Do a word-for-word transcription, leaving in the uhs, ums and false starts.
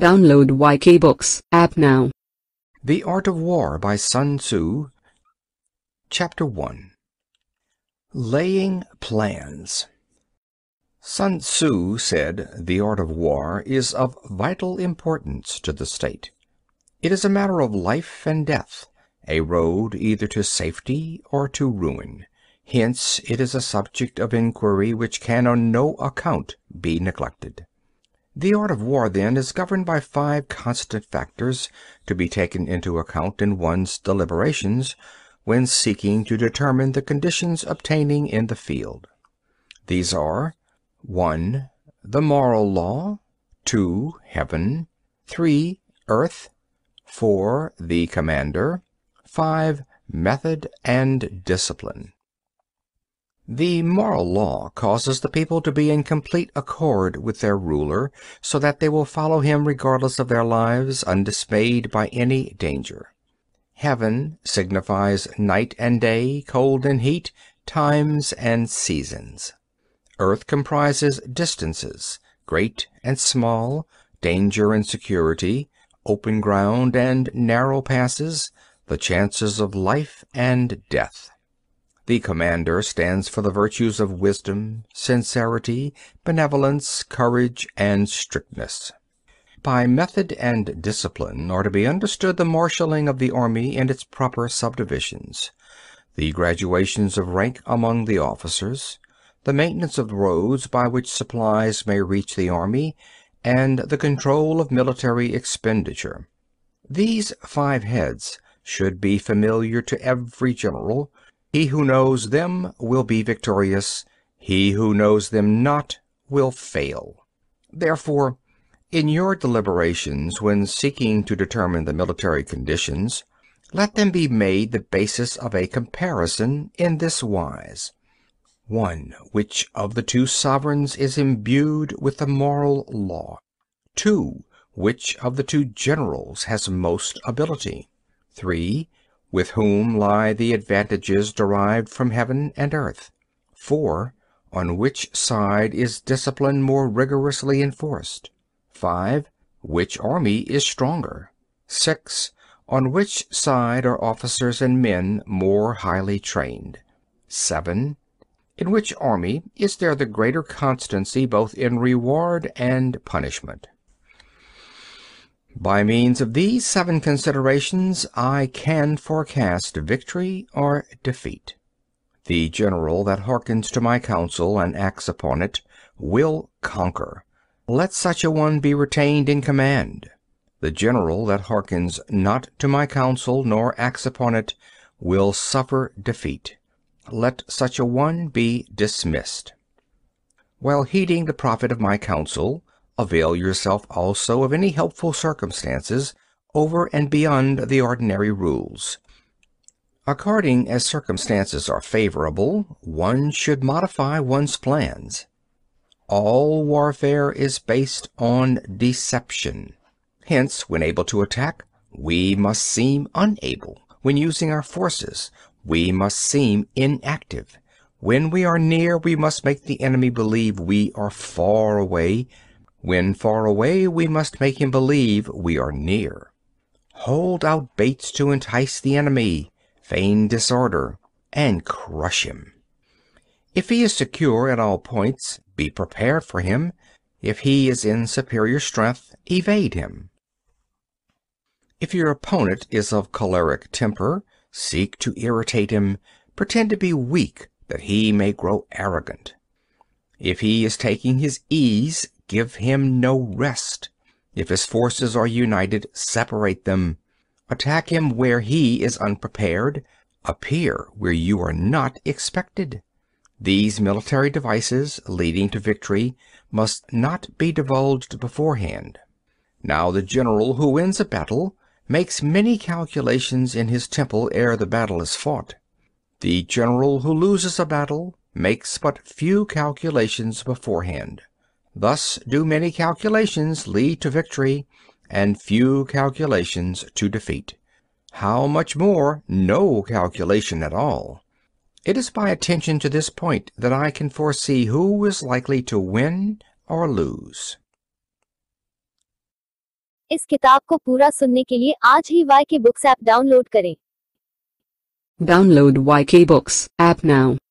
Download Y K Books app now. The Art of War by Sun Tzu. Chapter one. Laying Plans. Sun Tzu said the art of war is of vital importance to the state. It is a matter of life and death, a road either to safety or to ruin. Hence it is a subject of inquiry which can on no account be neglected. The art of war, then, is governed by five constant factors to be taken into account in one's deliberations when seeking to determine the conditions obtaining in the field. These are one The moral law, two Heaven, three Earth, four The commander, five Method and discipline. The moral law causes the people to be in complete accord with their ruler, so that they will follow him regardless of their lives, undismayed by any danger. Heaven signifies night and day, cold and heat, times and seasons. Earth comprises distances, great and small, danger and security, open ground and narrow passes, the chances of life and death. The commander stands for the virtues of wisdom, sincerity, benevolence, courage, and strictness. By method and discipline are to be understood the marshalling of the army and its proper subdivisions, the graduations of rank among the officers, the maintenance of roads by which supplies may reach the army, and the control of military expenditure. These five heads should be familiar to every general. He who knows them will be victorious, he who knows them not will fail. Therefore, in your deliberations when seeking to determine the military conditions, let them be made the basis of a comparison in this wise. one Which of the two sovereigns is imbued with the moral law? two Which of the two generals has most ability? three With whom lie the advantages derived from heaven and earth? four On which side is discipline more rigorously enforced? five Which army is stronger? six On which side are officers and men more highly trained? seven In which army is there the greater constancy both in reward and punishment? By means of these seven considerations I can forecast victory or defeat. The general that hearkens to my counsel and acts upon it will conquer. Let such a one be retained in command. The general that hearkens not to my counsel nor acts upon it will suffer defeat. Let such a one be dismissed. While heeding the profit of my counsel, avail yourself also of any helpful circumstances over and beyond the ordinary rules. According as circumstances are favorable, one should modify one's plans. All warfare is based on deception. Hence, when able to attack, we must seem unable. When using our forces, we must seem inactive. When we are near, we must make the enemy believe we are far away. When far away, we must make him believe we are near. Hold out baits to entice the enemy, feign disorder, and crush him. If he is secure at all points, be prepared for him. If he is in superior strength, evade him. If your opponent is of choleric temper, seek to irritate him, pretend to be weak, that he may grow arrogant. If he is taking his ease, give him no rest. If his forces are united, separate them. Attack him where he is unprepared. Appear where you are not expected. These military devices leading to victory must not be divulged beforehand. Now the general who wins a battle makes many calculations in his temple ere the battle is fought. The general who loses a battle makes but few calculations beforehand. Thus do many calculations lead to victory, and few calculations to defeat. How much more no calculation at all! It is by attention to this point that I can foresee who is likely to win or lose. इस किताब को पूरा सुनने के लिए आज ही Y K books app download करें। Download Y K books app now.